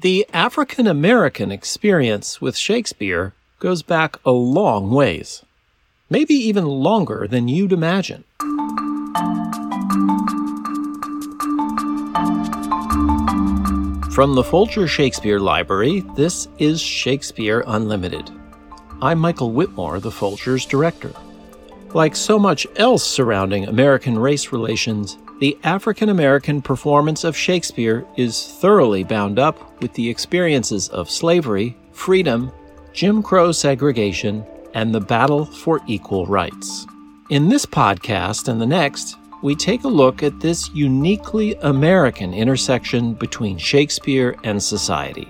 The African American experience with Shakespeare goes back a long ways, maybe even longer than you'd imagine. From the Folger Shakespeare Library, this is Shakespeare Unlimited. I'm Michael Whitmore, the Folger's director. Like so much else surrounding American race relations, the African-American performance of Shakespeare is thoroughly bound up with the experiences of slavery, freedom, Jim Crow segregation, and the battle for equal rights. In this podcast and the next, we take a look at this uniquely American intersection between Shakespeare and society,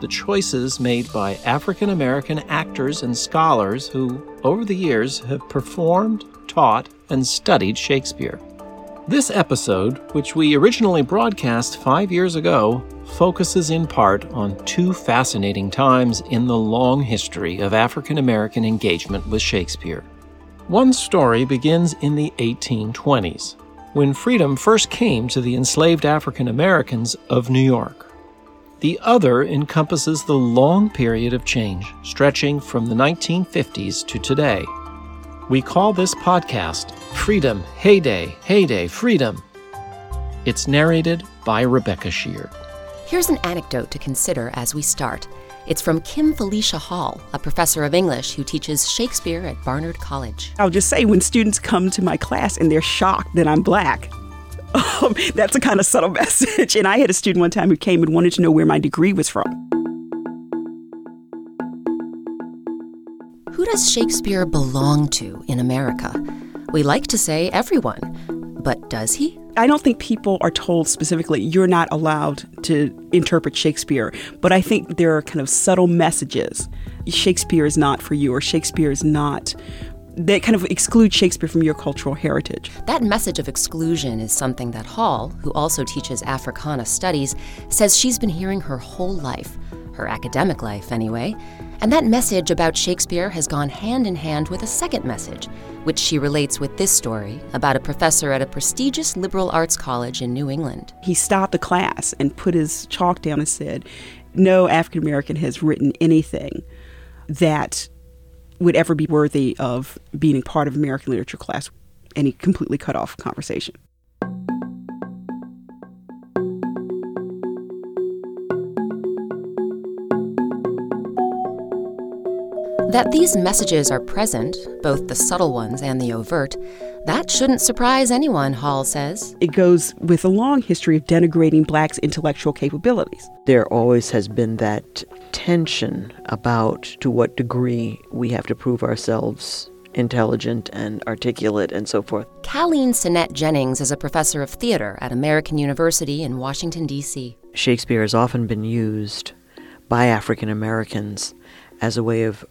the choices made by African-American actors and scholars who, over the years, have performed, taught, and studied Shakespeare. This episode, which we originally broadcast 5 years ago, focuses in part on two fascinating times in the long history of African American engagement with Shakespeare. One story begins in the 1820s, when freedom first came to the enslaved African Americans of New York. The other encompasses the long period of change stretching from the 1950s to today. We call this podcast Freedom, Heyday, Heyday, Freedom. It's narrated by Rebecca Shear. Here's an anecdote to consider as we start. It's from Kim Felicia Hall, a professor of English who teaches Shakespeare at Barnard College. I'll just say, when students come to my class and they're shocked that I'm black, that's a kind of subtle message. And I had a student one time who came and wanted to know where my degree was from. Who does Shakespeare belong to in America? We like to say everyone, but does he? I don't think people are told specifically, you're not allowed to interpret Shakespeare, but I think there are kind of subtle messages. Shakespeare is not for you, or Shakespeare is not, that kind of exclude Shakespeare from your cultural heritage. That message of exclusion is something that Hall, who also teaches Africana studies, says she's been hearing her whole life, her academic life anyway. And that message about Shakespeare has gone hand in hand with a second message, which she relates with this story about a professor at a prestigious liberal arts college in New England. He stopped the class and put his chalk down and said, no African American has written anything that would ever be worthy of being part of American literature class. And he completely cut off conversation. That these messages are present, both the subtle ones and the overt, that shouldn't surprise anyone, Hall says. It goes with a long history of denigrating blacks' intellectual capabilities. There always has been that tension about to what degree we have to prove ourselves intelligent and articulate and so forth. Caleen Sinnette Jennings is a professor of theater at American University in Washington, D.C. Shakespeare has often been used by African Americans as a way of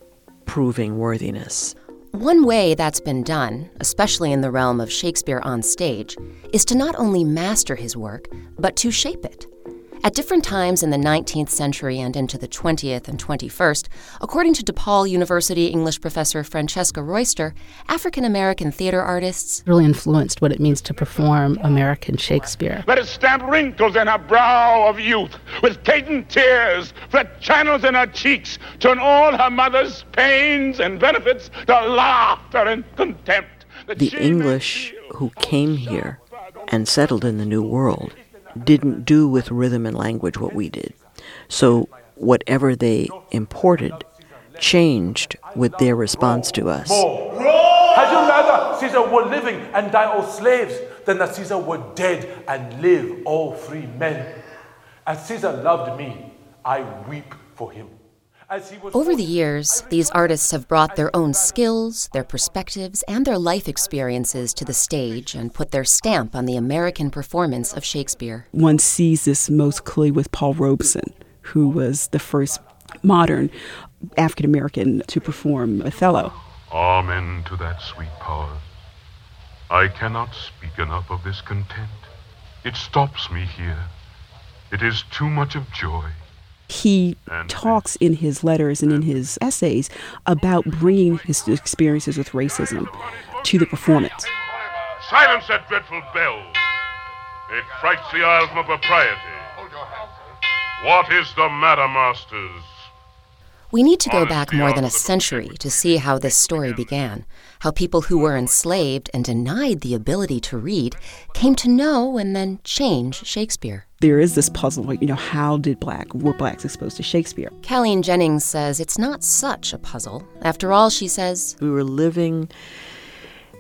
proving worthiness. One way that's been done, especially in the realm of Shakespeare on stage, is to not only master his work, but to shape it. At different times in the 19th century and into the 20th and 21st, according to DePaul University English professor Francesca Royster, African-American theater artists really influenced what it means to perform American Shakespeare. Let us stamp wrinkles in our brow of youth, with patent tears, fret channels in her cheeks, turn all her mother's pains and benefits to laughter and contempt. The English who came here and settled in the New World didn't do with rhythm and language what we did. So whatever they imported changed with their response to us. Had you rather Caesar were living and die all slaves than that Caesar were dead and live all free men? As Caesar loved me, I weep for him. Over the years, these artists have brought their own skills, their perspectives, and their life experiences to the stage and put their stamp on the American performance of Shakespeare. One sees this most clearly with Paul Robeson, who was the first modern African American to perform Othello. Amen to that sweet power. I cannot speak enough of this content. It stops me here. It is too much of joy. He talks in his letters and in his essays about bringing his experiences with racism to the performance. Silence that dreadful bell. It frights the isle from propriety. What is the matter, masters? We need to go back more than a century to see how this story began, how people who were enslaved and denied the ability to read came to know and then change Shakespeare. There is this puzzle, how were blacks exposed to Shakespeare? Caleen Jennings says it's not such a puzzle. After all, she says, we were living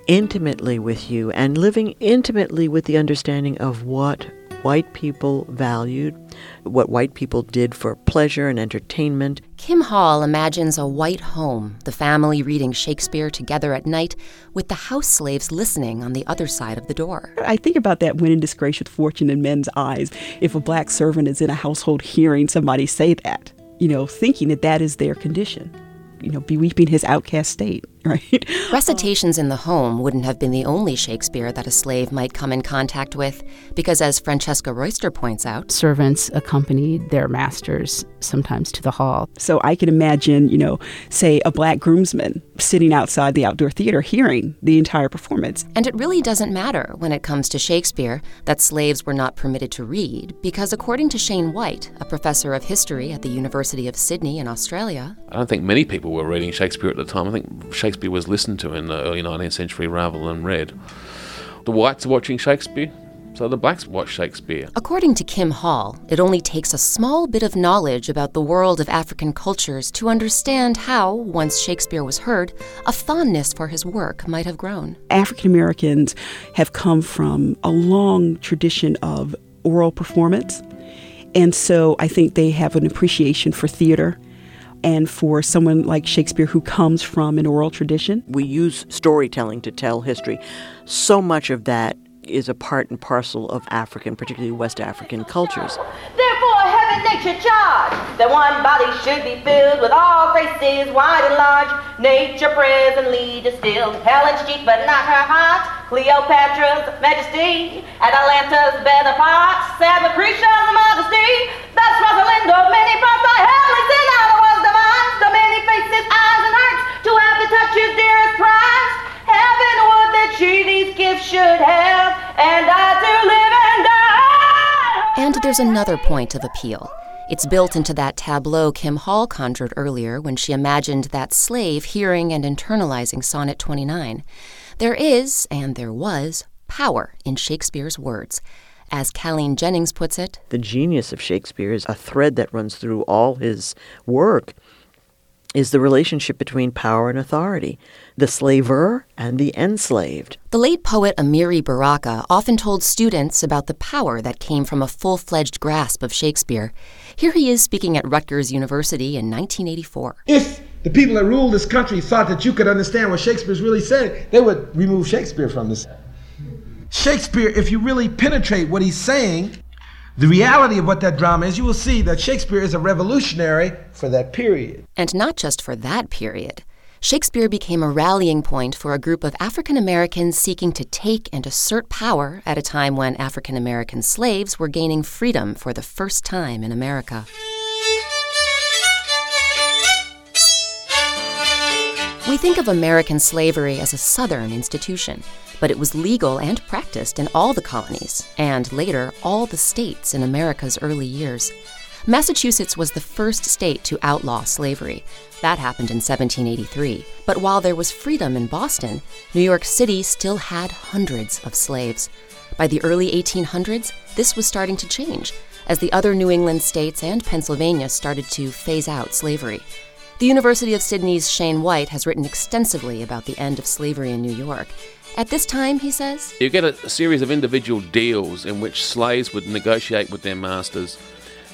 intimately with you and living intimately with the understanding of what white people valued, what white people did for pleasure and entertainment. Kim Hall imagines a white home, the family reading Shakespeare together at night, with the house slaves listening on the other side of the door. I think about that when in disgrace with fortune in men's eyes. If a black servant is in a household hearing somebody say that, thinking that that is their condition, beweeping his outcast state, right? Recitations in the home wouldn't have been the only Shakespeare that a slave might come in contact with, because as Francesca Royster points out, servants accompanied their masters sometimes to the hall. So I can imagine, say a black groomsman sitting outside the outdoor theater hearing the entire performance. And it really doesn't matter when it comes to Shakespeare that slaves were not permitted to read, because according to Shane White, a professor of history at the University of Sydney in Australia, I don't think many people were reading Shakespeare at the time. I think Shakespeare was listened to in the early 19th century rather than read. The whites are watching Shakespeare, so the blacks watch Shakespeare. According to Kim Hall, it only takes a small bit of knowledge about the world of African cultures to understand how, once Shakespeare was heard, a fondness for his work might have grown. African Americans have come from a long tradition of oral performance, and so I think they have an appreciation for theater. And for someone like Shakespeare who comes from an oral tradition. We use storytelling to tell history. So much of that is a part and parcel of African, particularly West African cultures. Therefore, heaven nature charge, that one body should be filled with all graces wide and large. Nature presently distilled, Helen's cheek but not her heart, Cleopatra's majesty, Atalanta's better part, sad Lucretia's modesty, thus Rosalinda many parts by Helen's in our world. So many faces, eyes, and hearts, to have the touch his dearest prize. Heaven would that she these gifts should have, and I to live and die. And there's another point of appeal. It's built into that tableau Kim Hall conjured earlier when she imagined that slave hearing and internalizing Sonnet 29. There is, and there was, power in Shakespeare's words. As Caleen Jennings puts it, the genius of Shakespeare is a thread that runs through all his work. Is the relationship between power and authority, the slaver and the enslaved. The late poet Amiri Baraka often told students about the power that came from a full-fledged grasp of Shakespeare. Here he is speaking at Rutgers University in 1984. If the people that ruled this country thought that you could understand what Shakespeare's really saying, they would remove Shakespeare from this. Shakespeare, if you really penetrate what he's saying, the reality of what that drama is, you will see that Shakespeare is a revolutionary for that period. And not just for that period. Shakespeare became a rallying point for a group of African Americans seeking to take and assert power at a time when African American slaves were gaining freedom for the first time in America. We think of American slavery as a Southern institution, but it was legal and practiced in all the colonies, and later all the states in America's early years. Massachusetts was the first state to outlaw slavery. That happened in 1783. But while there was freedom in Boston, New York City still had hundreds of slaves. By the early 1800s, this was starting to change, as the other New England states and Pennsylvania started to phase out slavery. The University of Sydney's Shane White has written extensively about the end of slavery in New York. At this time, he says, you get a series of individual deals in which slaves would negotiate with their masters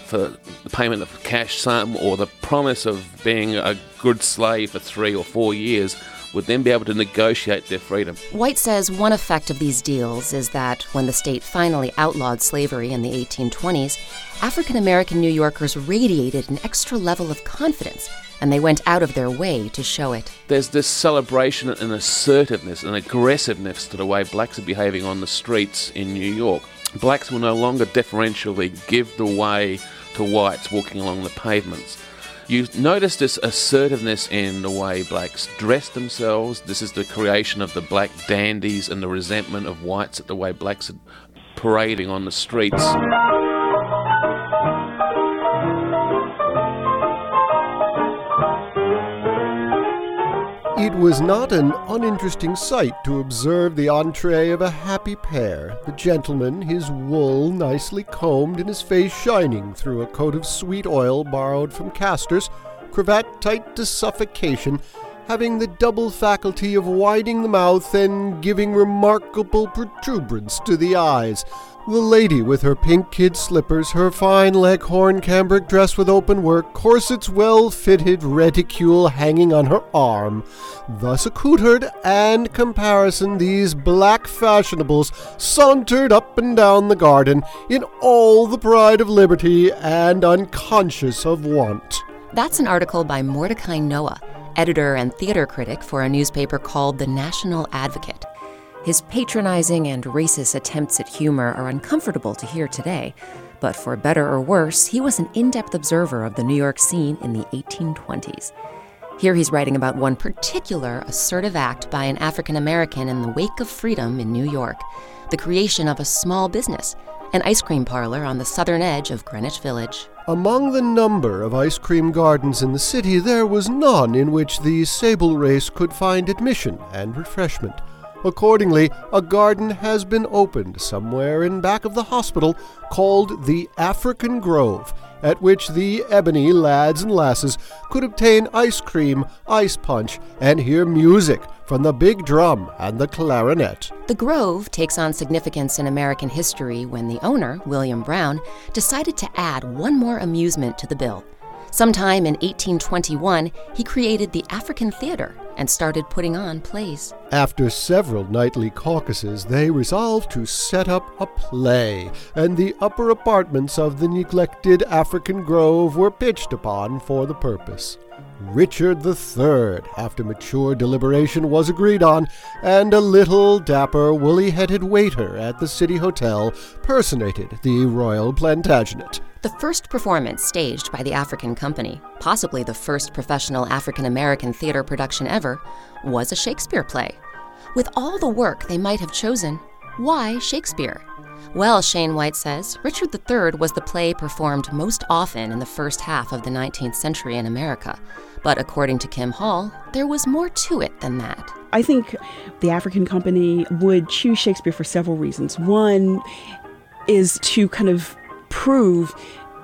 for the payment of a cash sum or the promise of being a good slave for 3 or 4 years, would then be able to negotiate their freedom. White says one effect of these deals is that when the state finally outlawed slavery in the 1820s, African American New Yorkers radiated an extra level of confidence, and they went out of their way to show it. There's this celebration and assertiveness and aggressiveness to the way blacks are behaving on the streets in New York. Blacks will no longer deferentially give the way to whites walking along the pavements. You notice this assertiveness in the way blacks dress themselves. This is the creation of the black dandies and the resentment of whites at the way blacks are parading on the streets. was not an uninteresting sight to observe the entree of a happy pair, the gentleman, his wool nicely combed and his face shining through a coat of sweet oil borrowed from castors, cravat tight to suffocation, having the double faculty of widening the mouth and giving remarkable protuberance to the eyes, the lady with her pink kid slippers, her fine Leghorn cambric dress with open work, corsets well-fitted, reticule hanging on her arm. Thus accoutred and comparison, these black fashionables sauntered up and down the garden in all the pride of liberty and unconscious of want. That's an article by Mordecai Noah, editor and theater critic for a newspaper called The National Advocate. His patronizing and racist attempts at humor are uncomfortable to hear today, but for better or worse, he was an in-depth observer of the New York scene in the 1820s. Here he's writing about one particular assertive act by an African American in the wake of freedom in New York, the creation of a small business, an ice cream parlor on the southern edge of Greenwich Village. Among the number of ice cream gardens in the city, there was none in which the sable race could find admission and refreshment. Accordingly, a garden has been opened somewhere in back of the hospital called the African Grove, at which the ebony lads and lasses could obtain ice cream, ice punch, and hear music from the big drum and the clarinet. The Grove takes on significance in American history when the owner, William Brown, decided to add one more amusement to the bill. Sometime in 1821, he created the African Theater and started putting on plays. After several nightly caucuses, they resolved to set up a play, and the upper apartments of the neglected African Grove were pitched upon for the purpose. Richard III, after mature deliberation, was agreed on, and a little dapper, woolly-headed waiter at the City Hotel personated the Royal Plantagenet. The first performance staged by the African Company, possibly the first professional African-American theater production ever, was a Shakespeare play. With all the work they might have chosen, why Shakespeare? Well, Shane White says, Richard III was the play performed most often in the first half of the 19th century in America. But according to Kim Hall, there was more to it than that. I think the African Company would choose Shakespeare for several reasons. One is to kind of prove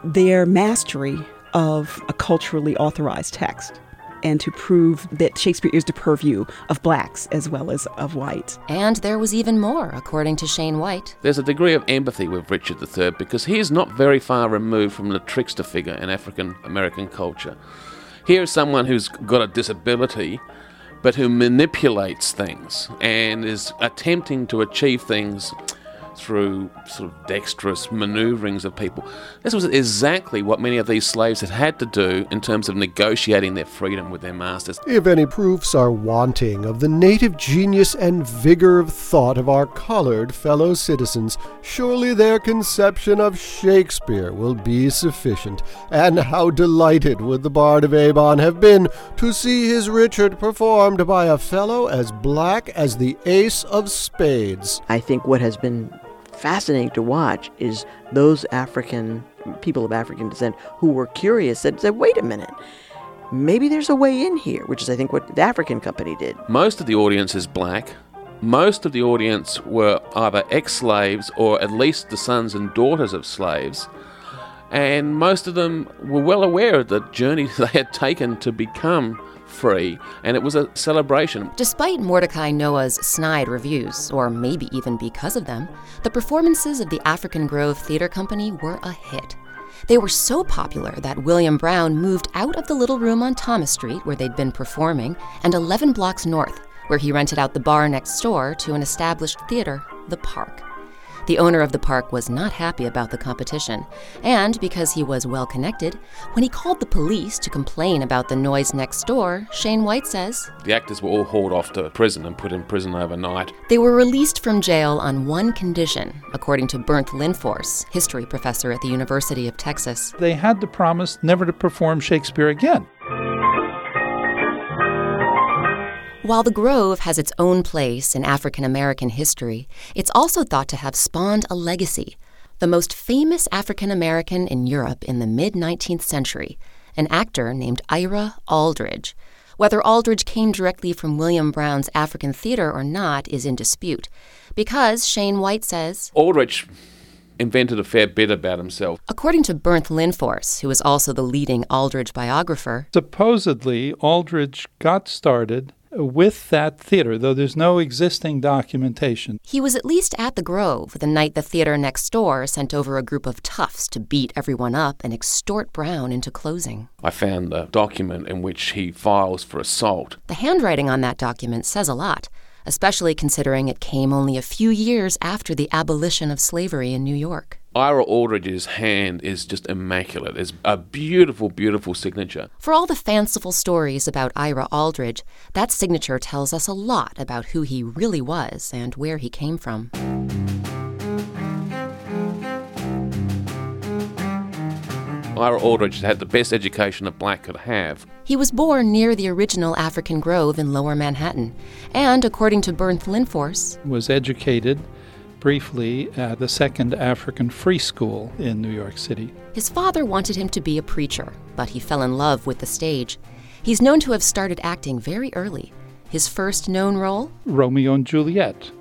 their mastery of a culturally authorized text and to prove that Shakespeare is the purview of blacks as well as of whites. And there was even more, according to Shane White. There's a degree of empathy with Richard III because he is not very far removed from the trickster figure in African American culture. Here is someone who's got a disability but who manipulates things and is attempting to achieve things through sort of dexterous maneuverings of people. This was exactly what many of these slaves had to do in terms of negotiating their freedom with their masters. If any proofs are wanting of the native genius and vigor of thought of our colored fellow citizens, surely their conception of Shakespeare will be sufficient. And how delighted would the Bard of Avon have been to see his Richard performed by a fellow as black as the ace of spades. I think what has been fascinating to watch is those African people of African descent who were curious and said, wait a minute, maybe there's a way in here, which is, I think, what the African Company did. Most of the audience is black. Most of the audience were either ex-slaves or at least the sons and daughters of slaves. And most of them were well aware of the journey they had taken to become free, and it was a celebration. Despite Mordecai Noah's snide reviews, or maybe even because of them, the performances of the African Grove Theater Company were a hit. They were so popular that William Brown moved out of the little room on Thomas Street where they'd been performing and 11 blocks north, where he rented out the bar next door to an established theater, The Park. The owner of The Park was not happy about the competition, and because he was well-connected, when he called the police to complain about the noise next door, Shane White says, the actors were all hauled off to prison and put in prison overnight. They were released from jail on one condition, according to Bernth Lindfors, history professor at the University of Texas. They had the promise never to perform Shakespeare again. While the Grove has its own place in African American history, it's also thought to have spawned a legacy. The most famous African American in Europe in the mid-19th century, an actor named Ira Aldridge, Whether Aldridge came directly from William Brown's African Theater or not is in dispute, because Shane White says Aldridge invented a fair bit about himself. According to Bernth Lindfors, who is also the leading Aldridge biographer, supposedly Aldridge got started with that theater, though there's no existing documentation. He was at least at the Grove the night the theater next door sent over a group of toughs to beat everyone up and extort Brown into closing. I found the document in which he files for assault. The handwriting on that document says a lot, especially considering it came only a few years after the abolition of slavery in New York. Ira Aldridge's hand is just immaculate. It's a beautiful, beautiful signature. For all the fanciful stories about Ira Aldridge, that signature tells us a lot about who he really was and where he came from. Ira Aldridge had the best education a black could have. He was born near the original African Grove in Lower Manhattan, and, according to Bernth Lindfors, was educated briefly at the Second African Free School in New York City. His father wanted him to be a preacher, but he fell in love with the stage. He's known to have started acting very early. His first known role? Romeo and Juliet,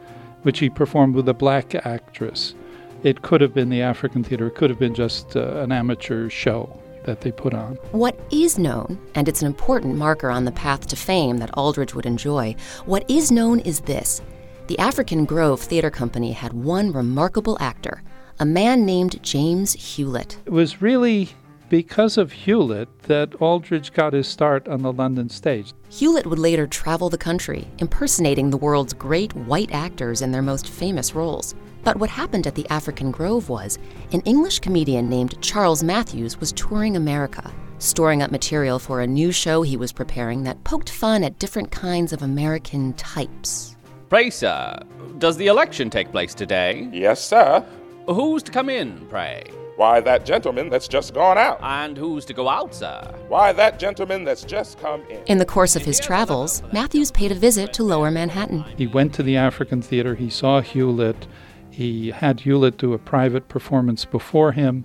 which he performed with a black actress. It could have been the African Theater. It could have been just an amateur show that they put on. What is known, and it's an important marker on the path to fame that Aldridge would enjoy, what is known is this. The African Grove Theater Company had one remarkable actor, a man named James Hewlett. It was really because of Hewlett that Aldridge got his start on the London stage. Hewlett would later travel the country, impersonating the world's great white actors in their most famous roles. But what happened at the African Grove was an English comedian named Charles Matthews was touring America, storing up material for a new show he was preparing that poked fun at different kinds of American types. Pray, sir, does the election take place today? Yes, sir. Who's to come in, pray? Why, that gentleman that's just gone out. And who's to go out, sir? Why, that gentleman that's just come in. In the course of his travels, Matthews paid a visit to Lower Manhattan. He went to the African Theater, he saw Hewlett. He had Hewlett do a private performance before him,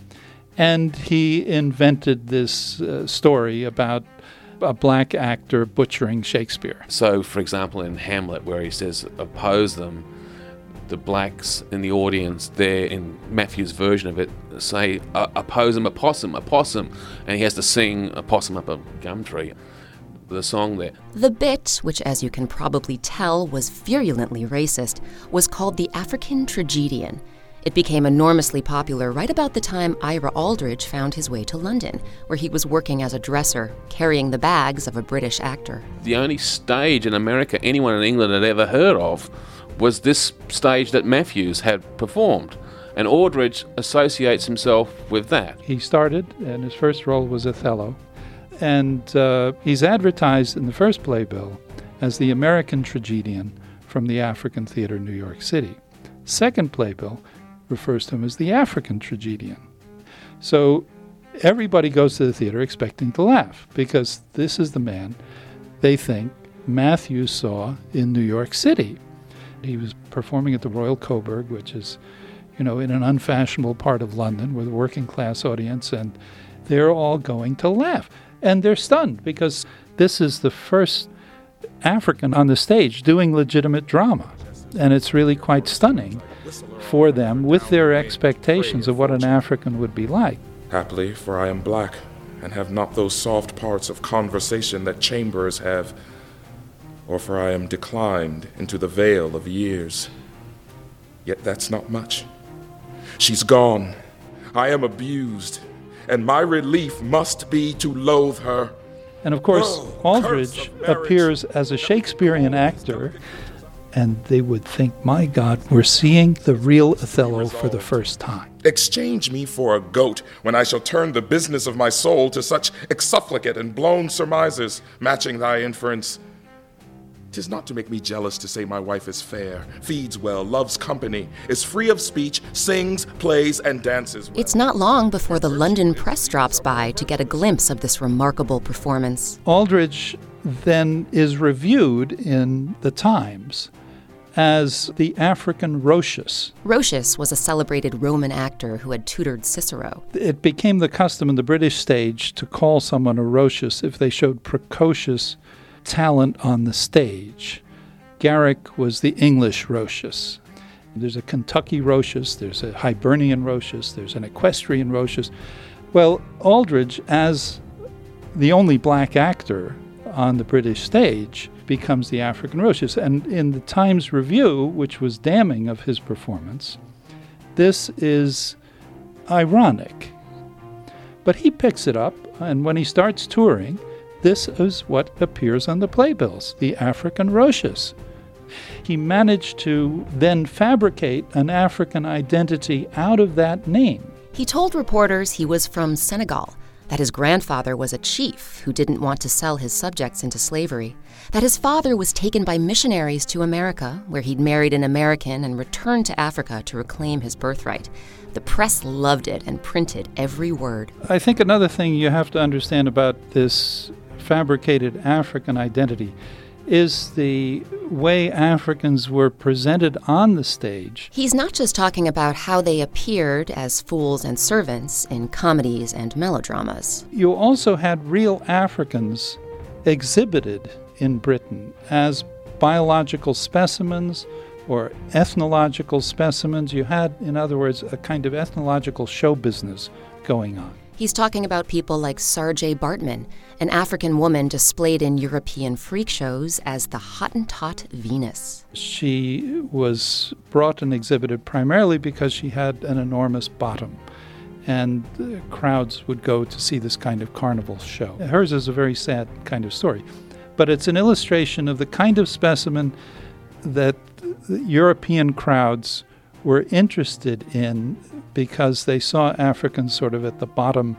and he invented this story about a black actor butchering Shakespeare. So, for example, in Hamlet, where he says, oppose them, the blacks in the audience there, in Matthew's version of it, say, oppose them, a possum, and he has to sing a possum up a gum tree. The song there. The bit, which as you can probably tell was virulently racist, was called The African Tragedian. It became enormously popular right about the time Ira Aldridge found his way to London, where he was working as a dresser, carrying the bags of a British actor. The only stage in America anyone in England had ever heard of was this stage that Matthews had performed, and Aldridge associates himself with that. He started, and his first role was Othello. And he's advertised in the first playbill as the American Tragedian from the African Theater, New York City. Second playbill refers to him as the African Tragedian. So everybody goes to the theater expecting to laugh, because this is the man they think Matthews saw in New York City. He was performing at the Royal Coburg, which is, you know, in an unfashionable part of London with a working class audience, and they're all going to laugh. And they're stunned because this is the first African on the stage doing legitimate drama. And it's really quite stunning for them with their expectations of what an African would be like. Happily, for I am black and have not those soft parts of conversation that chambers have, or for I am declined into the veil of years. Yet that's not much. She's gone. I am abused. And my relief must be to loathe her. And of course, Aldridge appears as a Shakespearean actor, and they would think, my God, we're seeing the real Othello for the first time. Exchange me for a goat when I shall turn the business of my soul to such exsufflicate and blown surmises, matching thy inference. 'Tis not to make me jealous to say my wife is fair, feeds well, loves company, is free of speech, sings, plays, and dances well. It's not long before the London press drops by to get a glimpse of this remarkable performance. Aldridge then is reviewed in The Times as the African Roscius. Roscius was a celebrated Roman actor who had tutored Cicero. It became the custom in the British stage to call someone a Roscius if they showed precocious talent on the stage. Garrick was the English Roscius. There's a Kentucky Roscius, there's a Hibernian Roscius, there's an equestrian Roscius. Well, Aldridge, as the only black actor on the British stage, becomes the African Roscius. And in the Times Review, which was damning of his performance, this is ironic. But he picks it up, and when he starts touring, this is what appears on the playbills, the African Roscius. He managed to then fabricate an African identity out of that name. He told reporters he was from Senegal, that his grandfather was a chief who didn't want to sell his subjects into slavery, that his father was taken by missionaries to America, where he'd married an American and returned to Africa to reclaim his birthright. The press loved it and printed every word. I think another thing you have to understand about this fabricated African identity is the way Africans were presented on the stage. He's not just talking about how they appeared as fools and servants in comedies and melodramas. You also had real Africans exhibited in Britain as biological specimens or ethnological specimens. You had, in other words, a kind of ethnological show business going on. He's talking about people like Sarge Bartman, an African woman displayed in European freak shows as the Hottentot Venus. She was brought and exhibited primarily because she had an enormous bottom, and crowds would go to see this kind of carnival show. Hers is a very sad kind of story, but it's an illustration of the kind of specimen that European crowds were interested in because they saw Africans sort of at the bottom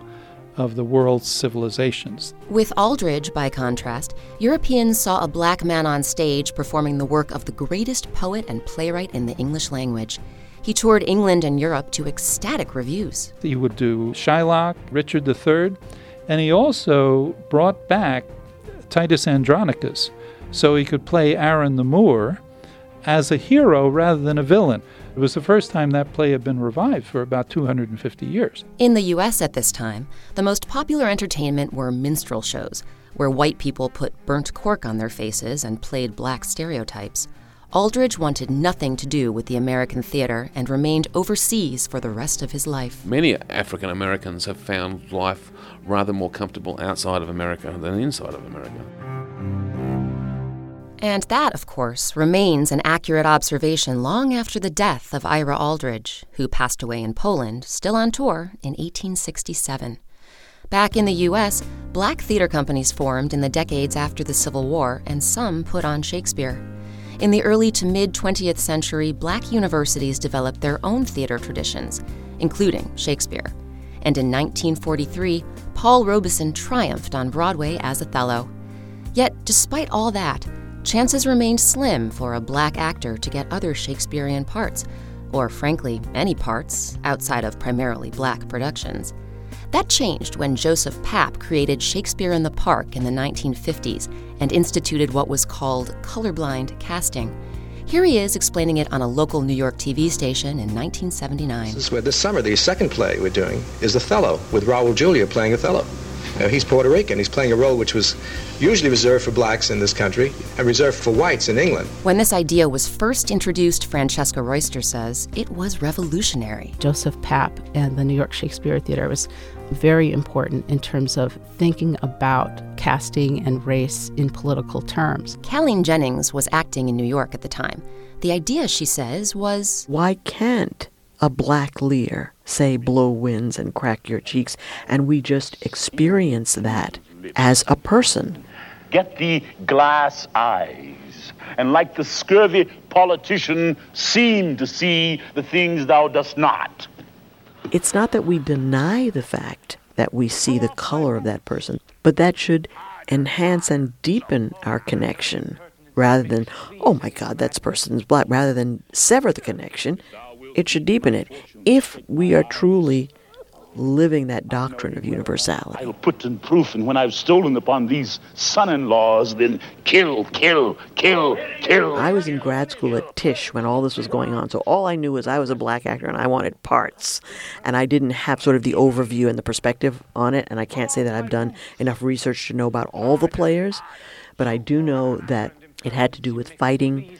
of the world's civilizations. With Aldridge, by contrast, Europeans saw a black man on stage performing the work of the greatest poet and playwright in the English language. He toured England and Europe to ecstatic reviews. He would do Shylock, Richard III, and he also brought back Titus Andronicus so he could play Aaron the Moor as a hero rather than a villain. It was the first time that play had been revived for about 250 years. In the U.S. at this time, the most popular entertainment were minstrel shows, where white people put burnt cork on their faces and played black stereotypes. Aldridge wanted nothing to do with the American theater and remained overseas for the rest of his life. Many African Americans have found life rather more comfortable outside of America than inside of America. And that, of course, remains an accurate observation long after the death of Ira Aldridge, who passed away in Poland, still on tour, in 1867. Back in the U.S., black theater companies formed in the decades after the Civil War, and some put on Shakespeare. In the early to mid-20th century, black universities developed their own theater traditions, including Shakespeare. And in 1943, Paul Robeson triumphed on Broadway as Othello. Yet, despite all that, chances remained slim for a black actor to get other Shakespearean parts, or frankly, any parts, outside of primarily black productions. That changed when Joseph Papp created Shakespeare in the Park in the 1950s and instituted what was called colorblind casting. Here he is explaining it on a local New York TV station in 1979. This summer, the second play we're doing is Othello, with Raul Julia playing Othello. He's Puerto Rican. He's playing a role which was usually reserved for blacks in this country and reserved for whites in England. When this idea was first introduced, Francesca Royster says it was revolutionary. Joseph Papp and the New York Shakespeare Theater was very important in terms of thinking about casting and race in political terms. Caleen Jennings was acting in New York at the time. The idea, she says, was, why can't a black Lear say, blow winds and crack your cheeks, and we just experience that as a person. Get the glass eyes, and like the scurvy politician, seem to see the things thou dost not. It's not that we deny the fact that we see the color of that person, but that should enhance and deepen our connection, rather than, oh my God, that person's black, rather than sever the connection. It should deepen it if we are truly living that doctrine of universality. I will put to proof, and when I've stolen upon these son-in-laws, then kill, kill, kill, kill. I was in grad school at Tisch when all this was going on, so all I knew was I was a black actor and I wanted parts, and I didn't have sort of the overview and the perspective on it, and I can't say that I've done enough research to know about all the players, but I do know that it had to do with fighting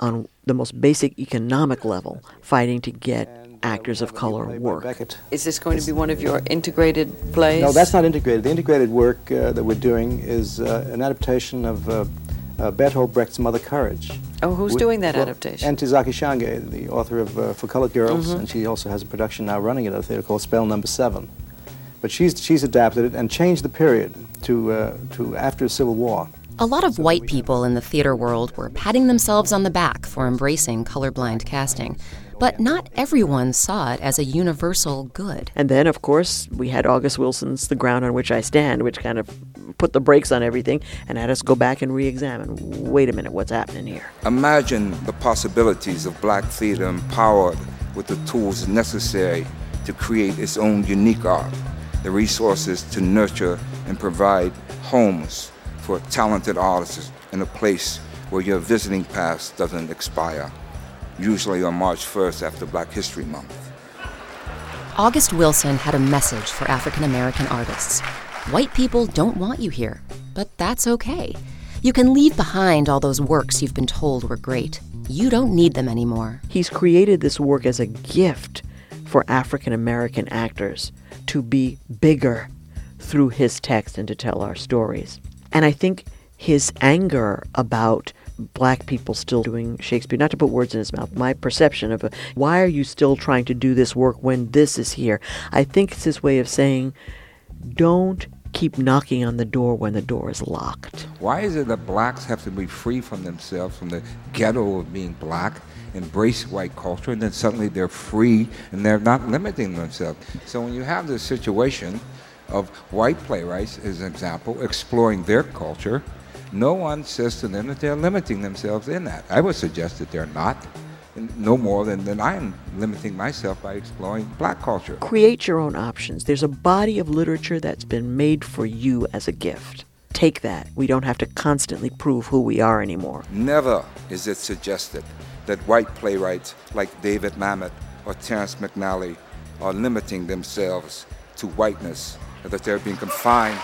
on the most basic economic level, fighting to get actors of color work. Is this going to be one of your integrated plays? No, that's not integrated. The integrated work that we're doing is an adaptation of Bertolt Brecht's Mother Courage. Oh, who's doing that adaptation? Ntozaki Shange, the author of For Colored Girls, and she also has a production now running at a theater called Spell Number 7. But she's adapted it and changed the period to after Civil War. A lot of white people in the theater world were patting themselves on the back for embracing colorblind casting. But not everyone saw it as a universal good. And then, of course, we had August Wilson's The Ground on Which I Stand, which kind of put the brakes on everything and had us go back and re-examine, wait a minute, what's happening here? Imagine the possibilities of black theater empowered with the tools necessary to create its own unique art, the resources to nurture and provide homes for talented artists in a place where your visiting pass doesn't expire. Usually on March 1st after Black History Month. August Wilson had a message for African-American artists. White people don't want you here, but that's okay. You can leave behind all those works you've been told were great. You don't need them anymore. He's created this work as a gift for African-American actors to be bigger through his text and to tell our stories. And I think his anger about black people still doing Shakespeare, not to put words in his mouth, my perception of why are you still trying to do this work when this is here? I think it's his way of saying, don't keep knocking on the door when the door is locked. Why is it that blacks have to be free from themselves, from the ghetto of being black, embrace white culture, and then suddenly they're free and they're not limiting themselves? So when you have this situation of white playwrights, as an example, exploring their culture, no one says to them that they're limiting themselves in that. I would suggest that they're not, no more than I'm limiting myself by exploring black culture. Create your own options. There's a body of literature that's been made for you as a gift. Take that. We don't have to constantly prove who we are anymore. Never is it suggested that white playwrights like David Mamet or Terrence McNally are limiting themselves to whiteness, or that they're being confined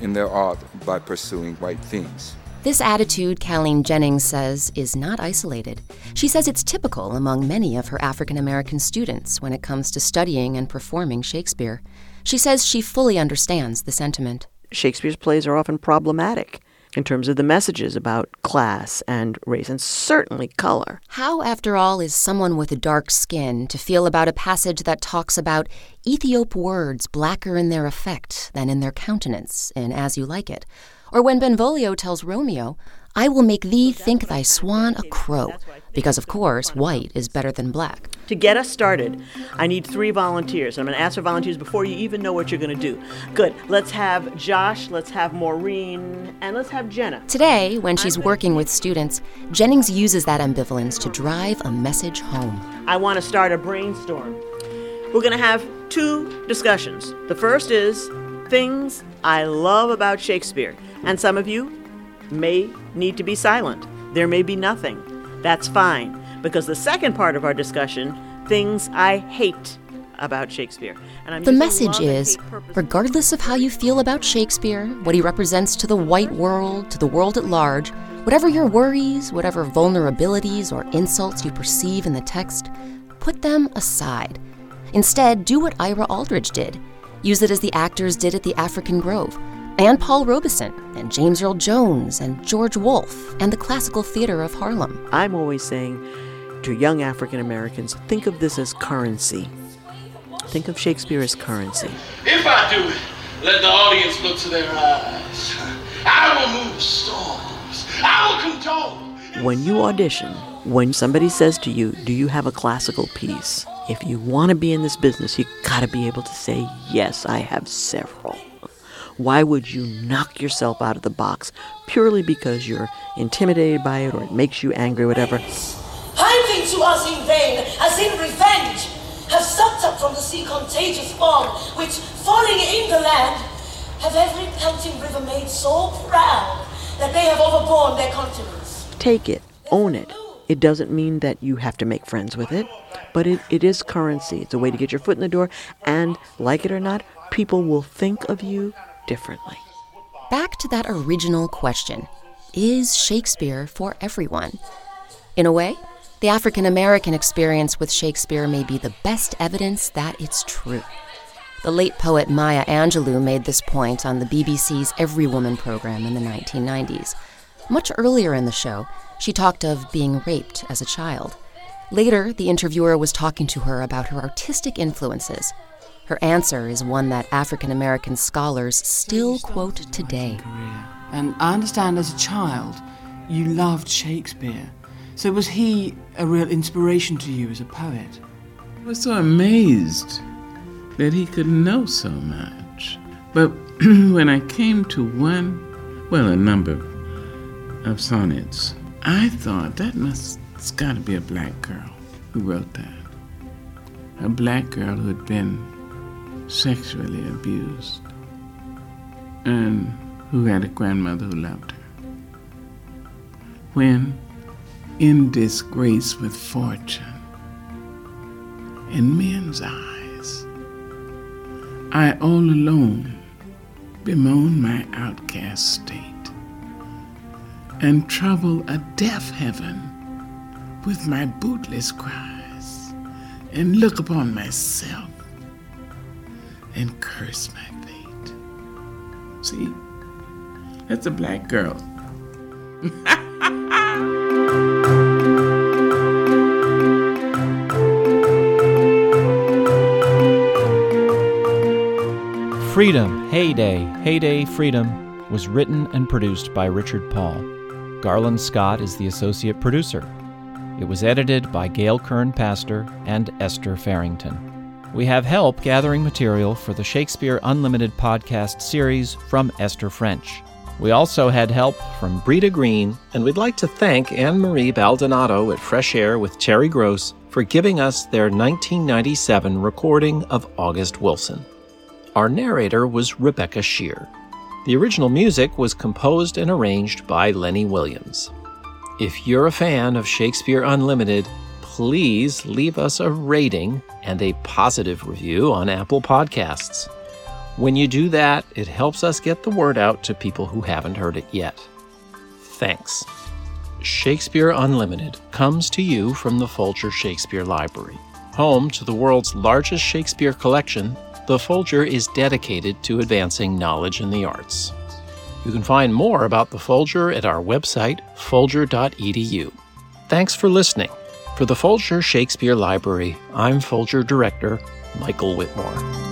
in their art by pursuing white themes. This attitude, Caleen Jennings says, is not isolated. She says it's typical among many of her African-American students when it comes to studying and performing Shakespeare. She says she fully understands the sentiment. Shakespeare's plays are often problematic in terms of the messages about class and race and certainly color. How, after all, is someone with a dark skin to feel about a passage that talks about Ethiop words blacker in their effect than in their countenance in As You Like It? Or when Benvolio tells Romeo, I will make thee think thy swan a crow, because, of course, white is better than black. To get us started, I need 3 volunteers. I'm going to ask for volunteers before you even know what you're going to do. Good. Let's have Josh, let's have Maureen, and let's have Jenna. Today, when she's working with students, Jennings uses that ambivalence to drive a message home. I want to start a brainstorm. We're going to have 2 discussions. The first is things I love about Shakespeare. And some of you may need to be silent. There may be nothing. That's fine, because the second part of our discussion, things I hate about Shakespeare. And the message is, regardless of how you feel about Shakespeare, what he represents to the white world, to the world at large, whatever your worries, whatever vulnerabilities or insults you perceive in the text, put them aside. Instead, do what Ira Aldridge did. Use it as the actors did at the African Grove, and Paul Robeson, and James Earl Jones, and George Wolfe, and the Classical Theater of Harlem. I'm always saying to young African Americans, think of this as currency. Think of Shakespeare as currency. If I do it, let the audience look to their eyes. I will move storms. I will condone. When you audition, when somebody says to you, do you have a classical piece? If you want to be in this business, you got to be able to say, yes, I have several. Why would you knock yourself out of the box purely because you're intimidated by it or it makes you angry, whatever? Hunting to us in vain, as in revenge, have sucked up from the sea contagious balm, which, falling in the land, have every pelting river made so proud that they have overborne their continents. Take it, own it. It doesn't mean that you have to make friends with it, but it is currency. It's a way to get your foot in the door, and like it or not, people will think of you differently. Back to that original question, is Shakespeare for everyone? In a way, the African-American experience with Shakespeare may be the best evidence that it's true. The late poet Maya Angelou made this point on the BBC's Every Woman program in the 1990s. Much earlier in the show, she talked of being raped as a child. Later, the interviewer was talking to her about her artistic influences. Her answer is one that African-American scholars still quote today. And I understand as a child, you loved Shakespeare. So was he a real inspiration to you as a poet? I was so amazed that he could know so much. But when I came to a number of sonnets, I thought it's got to be a black girl who wrote that. A black girl who had been sexually abused and who had a grandmother who loved her. When in disgrace with fortune, in men's eyes, I all alone bemoan my outcast state and trouble a deaf heaven with my bootless cries, and look upon myself and curse my fate. See, that's a black girl. Freedom, Heyday, Heyday, Freedom was written and produced by Richard Paul. Garland Scott is the associate producer. It was edited by Gail Kern-Pastor and Esther Farrington. We have help gathering material for the Shakespeare Unlimited podcast series from Esther French. We also had help from Brita Green, and we'd like to thank Anne-Marie Baldonado at Fresh Air with Terry Gross for giving us their 1997 recording of August Wilson. Our narrator was Rebecca Shear. The original music was composed and arranged by Lenny Williams. If you're a fan of Shakespeare Unlimited, please leave us a rating and a positive review on Apple Podcasts. When you do that, it helps us get the word out to people who haven't heard it yet. Thanks. Shakespeare Unlimited comes to you from the Folger Shakespeare Library. Home to the world's largest Shakespeare collection, the Folger is dedicated to advancing knowledge in the arts. You can find more about the Folger at our website, folger.edu. Thanks for listening. For the Folger Shakespeare Library, I'm Folger Director Michael Whitmore.